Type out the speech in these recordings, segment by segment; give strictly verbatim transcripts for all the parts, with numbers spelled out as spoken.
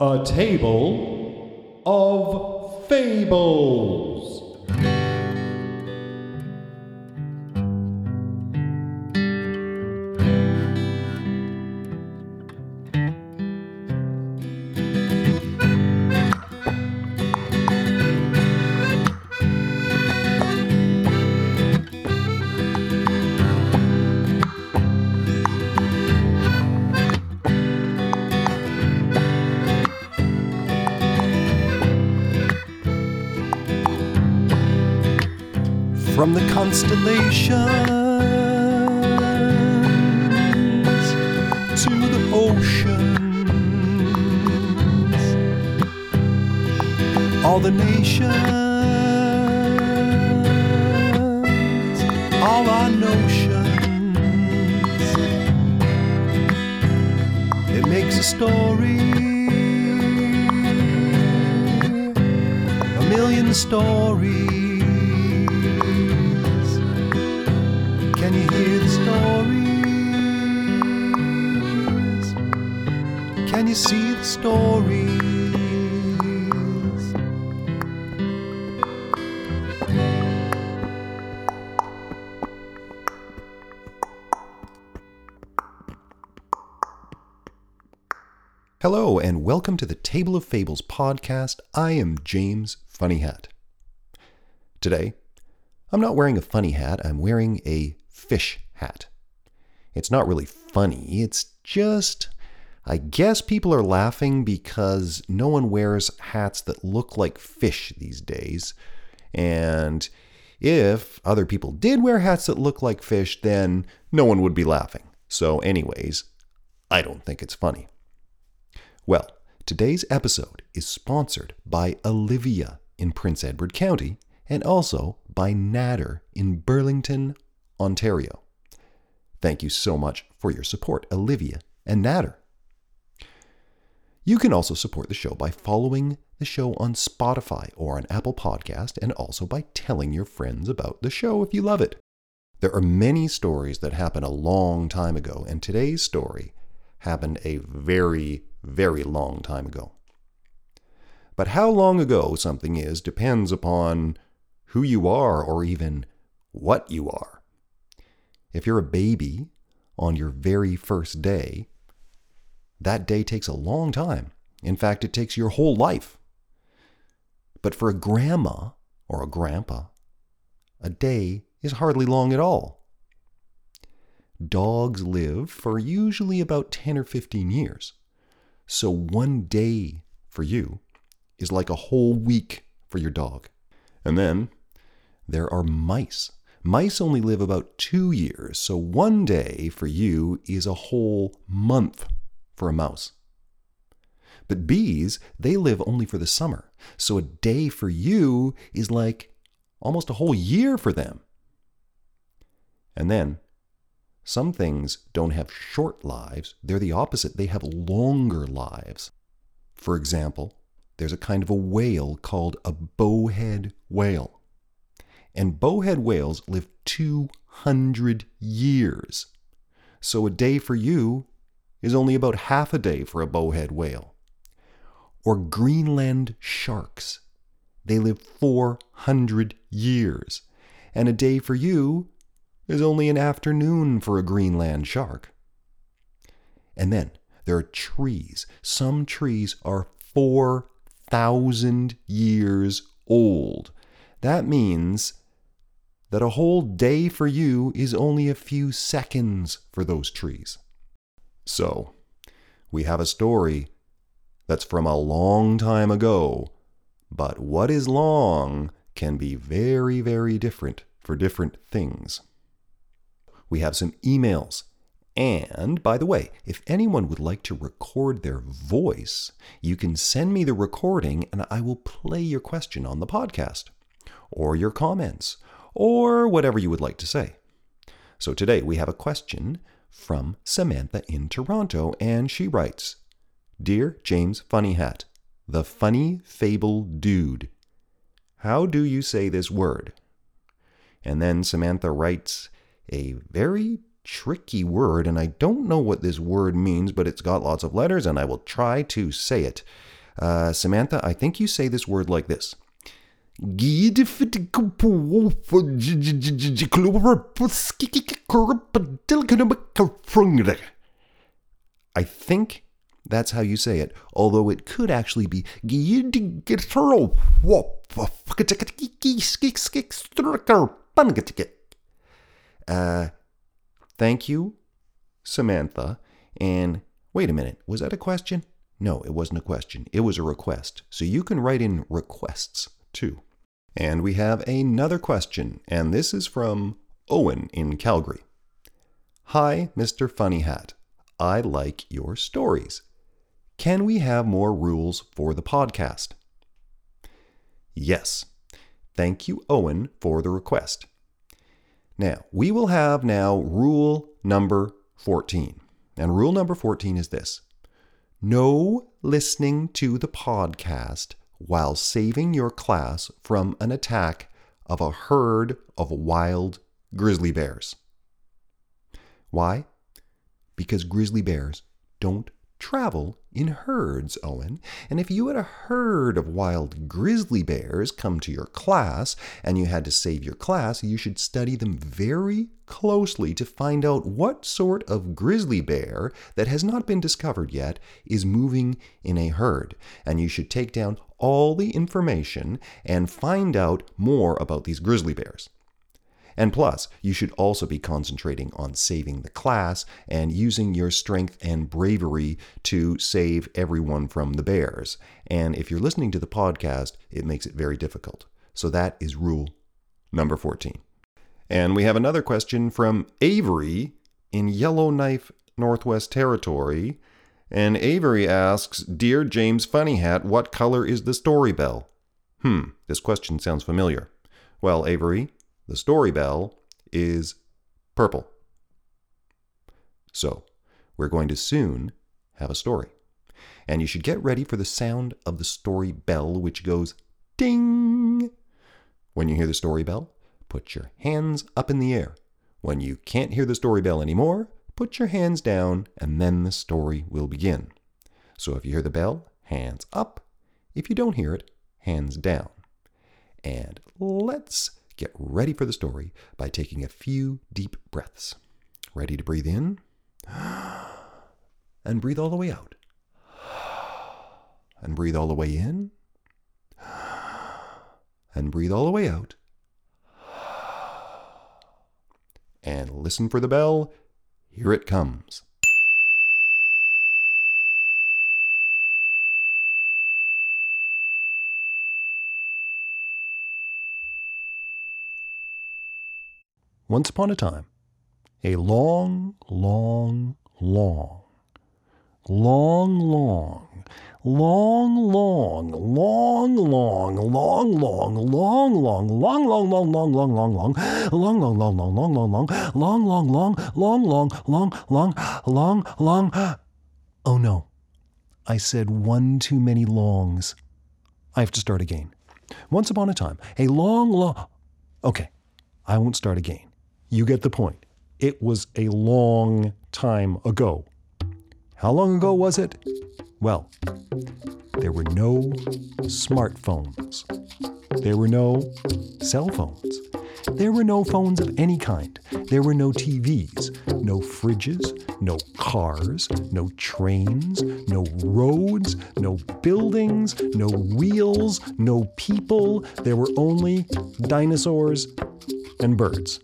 A Table of Fables. From the constellations to the oceans, all the nations, all our notions, it makes a story, a million stories. Can you hear the stories? Can you see the stories? Hello, and welcome to the Table of Fables podcast. I am James Funny Hat. Today, I'm not wearing a funny hat, I'm wearing a fish hat. It's not really funny, it's just, I guess people are laughing because no one wears hats that look like fish these days. And if other people did wear hats that look like fish, then no one would be laughing. So anyways, I don't think it's funny. Well, today's episode is sponsored by Olivia in Prince Edward County and also by Natter in Burlington, Ontario. Thank you so much for your support, Olivia and Natter. You can also support the show by following the show on Spotify or on Apple Podcast, and also by telling your friends about the show if you love it. There are many stories that happened a long time ago, and today's story happened a very, very long time ago. But how long ago something is depends upon who you are or even what you are. If you're a baby on your very first day, that day takes a long time. In fact, it takes your whole life. But for a grandma or a grandpa, a day is hardly long at all. Dogs live for usually about ten or fifteen years. So one day for you is like a whole week for your dog. And then there are mice. Mice only live about two years, so one day for you is a whole month for a mouse. But bees, they live only for the summer, so a day for you is like almost a whole year for them. And then, some things don't have short lives, they're the opposite, they have longer lives. For example, there's a kind of a whale called a bowhead whale. And bowhead whales live two hundred years. So a day for you is only about half a day for a bowhead whale. Or Greenland sharks. They live four hundred years. And a day for you is only an afternoon for a Greenland shark. And then there are trees. Some trees are four thousand years old. That means that a whole day for you is only a few seconds for those trees. So, we have a story that's from a long time ago, but what is long can be very, very different for different things. We have some emails. And, by the way, if anyone would like to record their voice, you can send me the recording and I will play your question on the podcast, or your comments, or whatever you would like to say. So today we have a question from Samantha in Toronto, and she writes, "Dear James Funny Hat, the funny fable dude, how do you say this word?" And then Samantha writes a very tricky word, and I don't know what this word means, but it's got lots of letters, and I will try to say it. Uh, Samantha, I think you say this word like this. I think that's how you say it, although it could actually be. Uh, thank you, Samantha. And wait a minute, was that a question? No, it wasn't a question. It was a request. So you can write in requests too. And we have another question, and this is from Owen in Calgary. Hi, Mister Funny Hat. I like your stories. Can we have more rules for the podcast? Yes. Thank you, Owen, for the request. Now, we will have now rule number fourteen. And rule number fourteen is this. No listening to the podcast while saving your class from an attack of a herd of wild grizzly bears. Why? Because grizzly bears don't travel in herds, Owen. And if you had a herd of wild grizzly bears come to your class and you had to save your class, you should study them very closely to find out what sort of grizzly bear that has not been discovered yet is moving in a herd. And you should take down all the information and find out more about these grizzly bears. And plus, you should also be concentrating on saving the class and using your strength and bravery to save everyone from the bears. And if you're listening to the podcast, it makes it very difficult. So that is rule number fourteen. And we have another question from Avery in Yellowknife, Northwest Territory. And Avery asks, Dear James Funny Hat, what color is the story bell? Hmm, this question sounds familiar. Well, Avery, the story bell is purple. So, we're going to soon have a story. And you should get ready for the sound of the story bell, which goes ding. When you hear the story bell, put your hands up in the air. When you can't hear the story bell anymore, put your hands down, and then the story will begin. So if you hear the bell, hands up. If you don't hear it, hands down. And let's get ready for the story by taking a few deep breaths. Ready to breathe in? And breathe all the way out. And breathe all the way in. And breathe all the way out. And listen for the bell. Here it comes. Once upon a time, a long, long, long, long, long, long, long, long, long, long, long, long, long, long, long, long, long, long, long, long, long, long, long, long, long, long, long, long, long, long, long, long, long, long, long. Oh no, I said one too many longs. I have to start again. Once upon a time, a long, long. Okay, I won't start again. You get the point. It was a long time ago. How long ago was it? Well, there were no smartphones. There were no cell phones. There were no phones of any kind. There were no T Vs, no fridges, no cars, no trains, no roads, no buildings, no wheels, no people. There were only dinosaurs and birds.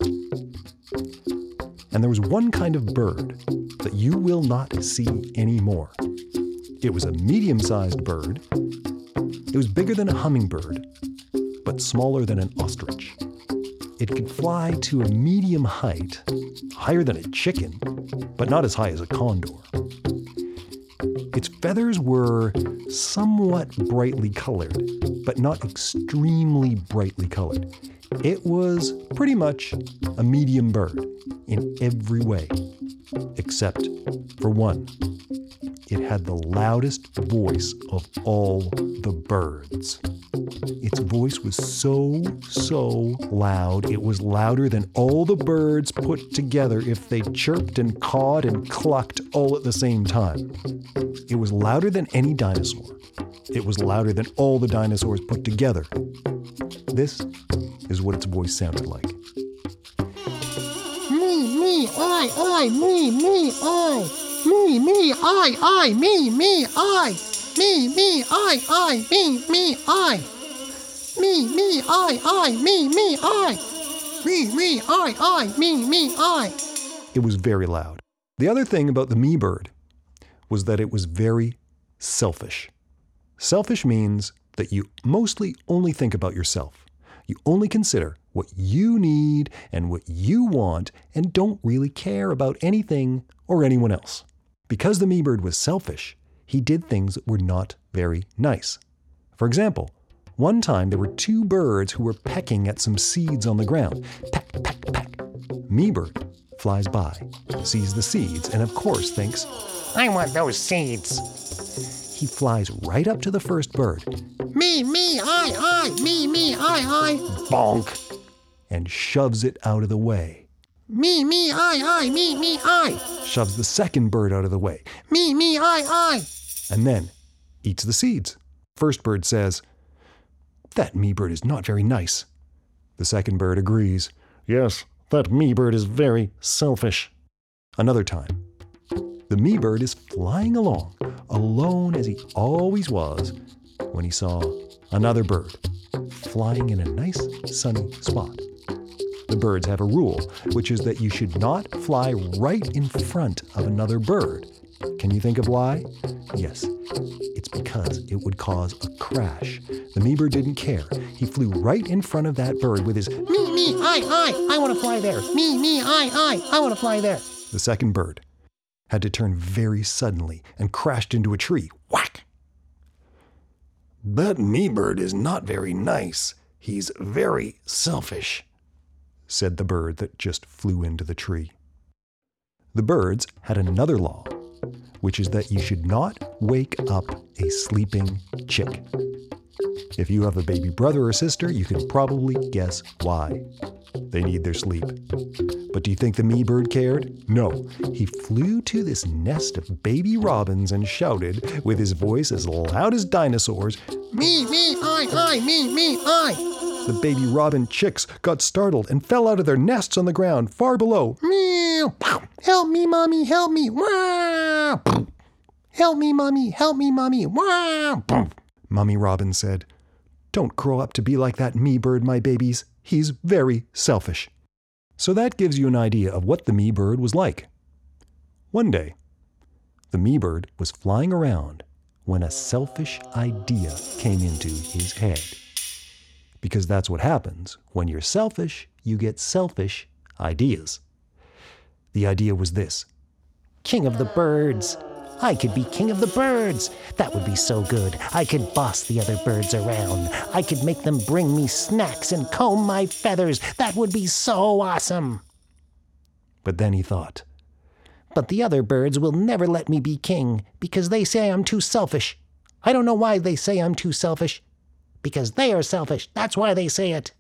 And there was one kind of bird that you will not see anymore. It was a medium-sized bird. It was bigger than a hummingbird, but smaller than an ostrich. It could fly to a medium height, higher than a chicken, but not as high as a condor. Its feathers were somewhat brightly colored, but not extremely brightly colored. It was pretty much a medium bird in every way, except for one. it had the loudest voice of all the birds. Its voice was so, so loud, it was louder than all the birds put together if they chirped and cawed and clucked all at the same time. It was louder than any dinosaur. It was louder than all the dinosaurs put together. This is what its voice sounded like. Me, I, I, me, me, I. Me, me, I, I, me, me, I. Me, me, I, I, me, me, I. Me, me, I, I, me, me, I. Me, me, I, I, me, me, I. It was very loud. The other thing about the me bird was that it was very selfish. Selfish means that you mostly only think about yourself. You only consider what you need and what you want and don't really care about anything or anyone else. Because the me bird was selfish, he did things that were not very nice. For example, one time there were two birds who were pecking at some seeds on the ground. Peck, peck, peck. Me bird flies by, sees the seeds, and of course thinks, I want those seeds. He flies right up to the first bird. Me, me, I, I, me, me, I, I. Bonk. And shoves it out of the way. Me, me, I, I, me, me, I. Shoves the second bird out of the way. Me, me, I, I. And then eats the seeds. First bird says, that me bird is not very nice. The second bird agrees. Yes, that me bird is very selfish. Another time. The me bird is flying along, alone as he always was, when he saw another bird flying in a nice sunny spot. The birds have a rule, which is that you should not fly right in front of another bird. Can you think of why? Yes, it's because it would cause a crash. The me bird didn't care. He flew right in front of that bird with his me, me, I, I, I want to fly there. Me, me, I, I, I want to fly there. The second bird had to turn very suddenly and crashed into a tree. Whack! That me bird is not very nice. He's very selfish, said the bird that just flew into the tree. The birds had another law, which is that you should not wake up a sleeping chick. If you have a baby brother or sister, you can probably guess why. They need their sleep. But do you think the me bird cared? No. He flew to this nest of baby robins and shouted, with his voice as loud as dinosaurs, me, me, I, I, me, me, I. The baby robin chicks got startled and fell out of their nests on the ground far below. Meow. Help me, mommy, help me. Wow. Help me, mommy, help me, mommy. Wow. Mommy Robin said, don't grow up to be like that me bird, my babies. He's very selfish. So that gives you an idea of what the me bird was like. One day, the me bird was flying around when a selfish idea came into his head. Because that's what happens. When you're selfish, you get selfish ideas. The idea was this. King of the birds. I could be king of the birds. That would be so good. I could boss the other birds around. I could make them bring me snacks and comb my feathers. That would be so awesome. But then he thought, but the other birds will never let me be king because they say I'm too selfish. I don't know why they say I'm too selfish. Because they are selfish. That's why they say it.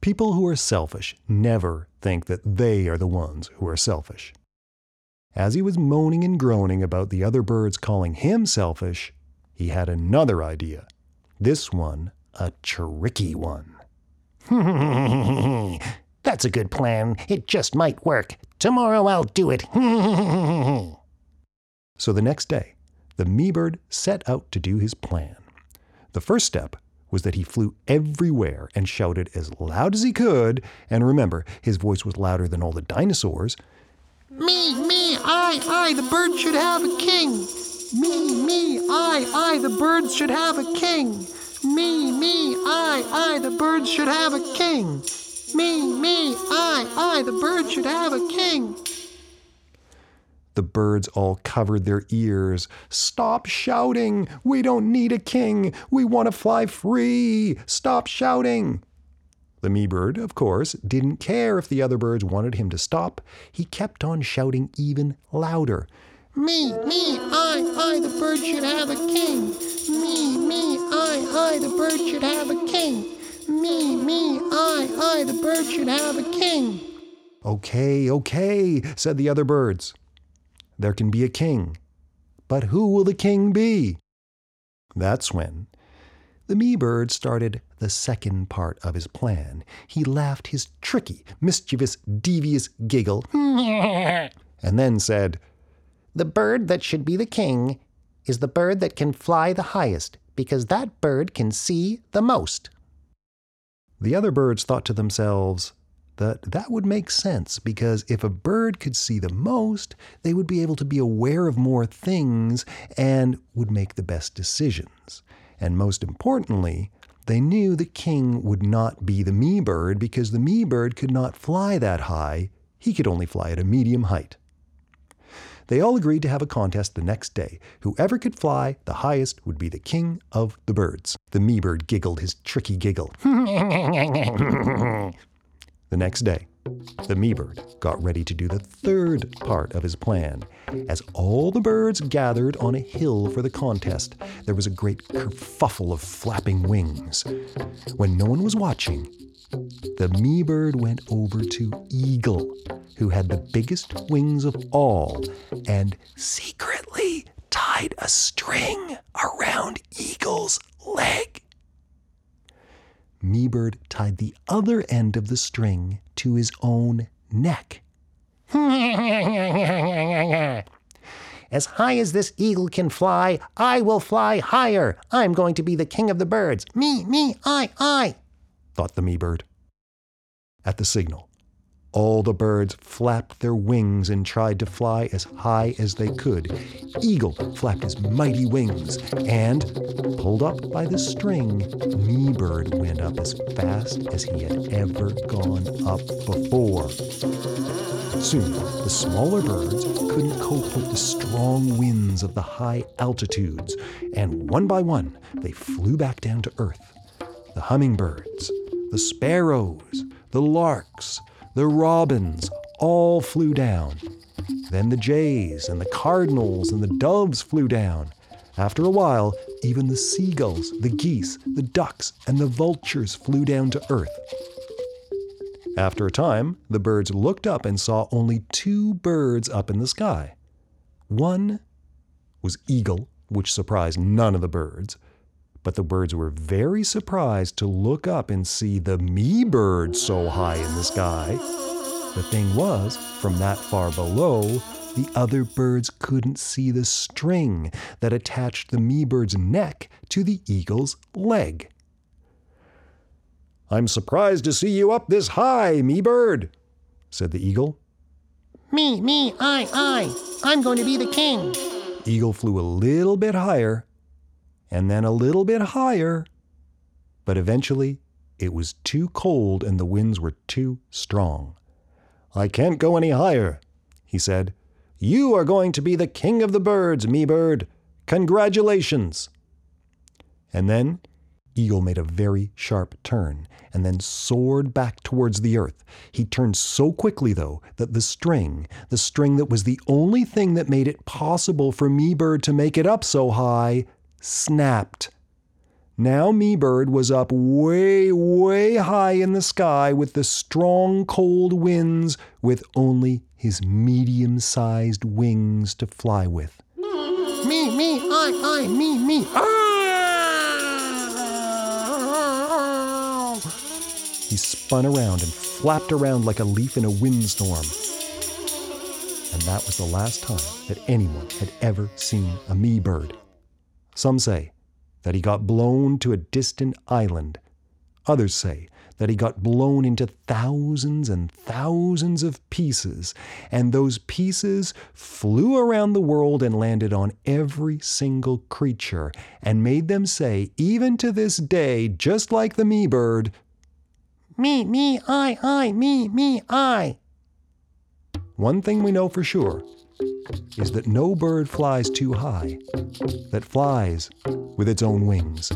People who are selfish never think that they are the ones who are selfish. As he was moaning and groaning about the other birds calling him selfish, he had another idea. This one, a tricky one. That's a good plan. It just might work. Tomorrow I'll do it. So the next day, the me bird set out to do his plan. The first step was that he flew everywhere and shouted as loud as he could. And remember, his voice was louder than all the dinosaurs. Me, me, I, I, the bird should have a king. Me, me, I, I, the birds should have a king. Me, me, I, I, the birds should have a king. Me, me, I, I, the bird should have a king. The birds all covered their ears. Stop shouting. We don't need a king. We want to fly free. Stop shouting. The me bird, of course, didn't care if the other birds wanted him to stop. He kept on shouting even louder. Me, me, I, I, the bird should have a king. Me, me, I, I, the bird should have a king. Me, me, I, I, the bird should have a king. Okay, okay, said the other birds. There can be a king, but who will the king be? That's when the me bird started the second part of his plan. He laughed his tricky, mischievous, devious giggle, and then said, The bird that should be the king is the bird that can fly the highest, because that bird can see the most. The other birds thought to themselves that that would make sense, because if a bird could see the most, they would be able to be aware of more things and would make the best decisions. And most importantly, they knew the king would not be the me bird, because the me bird could not fly that high. He could only fly at a medium height. They all agreed to have a contest the next day. Whoever could fly the highest would be the king of the birds. The me bird giggled his tricky giggle. The next day, the me bird got ready to do the third part of his plan. As all the birds gathered on a hill for the contest, there was a great kerfuffle of flapping wings. When no one was watching, the me bird went over to Eagle, who had the biggest wings of all, and secretly tied a string around Eagle's leg. Me bird tied the other end of the string to his own neck. As high as this eagle can fly, I will fly higher. I'm going to be the king of the birds. Me, me, I, I. thought the me bird. At the signal, all the birds flapped their wings and tried to fly as high as they could. Eagle flapped his mighty wings, and, pulled up by the string, me bird went up as fast as he had ever gone up before. Soon, the smaller birds couldn't cope with the strong winds of the high altitudes, and one by one, they flew back down to earth. The hummingbirds, the sparrows, the larks, the robins all flew down. Then the jays and the cardinals and the doves flew down. After a while, even the seagulls, the geese, the ducks, and the vultures flew down to earth. After a time, the birds looked up and saw only two birds up in the sky. One was Eagle, which surprised none of the birds. But the birds were very surprised to look up and see the me bird so high in the sky. The thing was, from that far below, the other birds couldn't see the string that attached the me bird's neck to the eagle's leg. I'm surprised to see you up this high, me bird, said the eagle. Me, me, I, I, I'm going to be the king. Eagle flew a little bit higher, and then a little bit higher. But eventually, it was too cold and the winds were too strong. I can't go any higher, he said. You are going to be the king of the birds, me bird. Congratulations. And then, Eagle made a very sharp turn and then soared back towards the earth. He turned so quickly, though, that the string, the string that was the only thing that made it possible for me bird to make it up so high, snapped. Now me bird was up way, way high in the sky with the strong cold winds, with only his medium-sized wings to fly with. Me, me, I, I, me, me, ah! He spun around and flapped around like a leaf in a windstorm. And that was the last time that anyone had ever seen a me bird. Some say that he got blown to a distant island. Others say that he got blown into thousands and thousands of pieces, and those pieces flew around the world and landed on every single creature, and made them say, even to this day, just like the me bird, me, me, I, I, me, me, I. One thing we know for sure is that no bird flies too high, that flies with its own wings.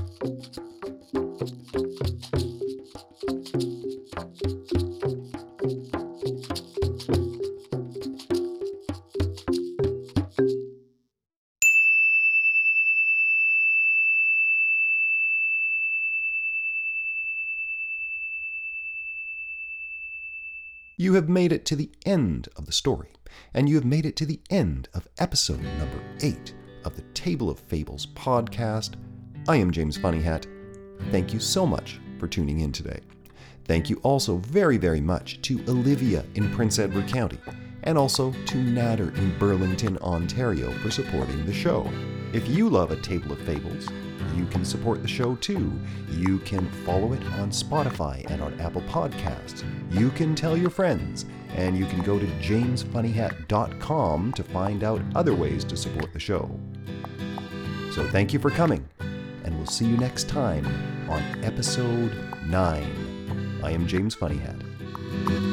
You have made it to the end of the story, and you have made it to the end of episode number eight of the Table of Fables podcast. I am James Funny Hat. Thank you so much for tuning in today. Thank you also very, very much to Olivia in Prince Edward County, and also to Natter in Burlington, Ontario, for supporting the show. If you love A Table of Fables, you can support the show too. You can follow it on Spotify and on Apple Podcasts. You can tell your friends, and you can go to james funny hat dot com to find out other ways to support the show. So thank you for coming, and we'll see you next time on episode nine. I am James Funny Hat.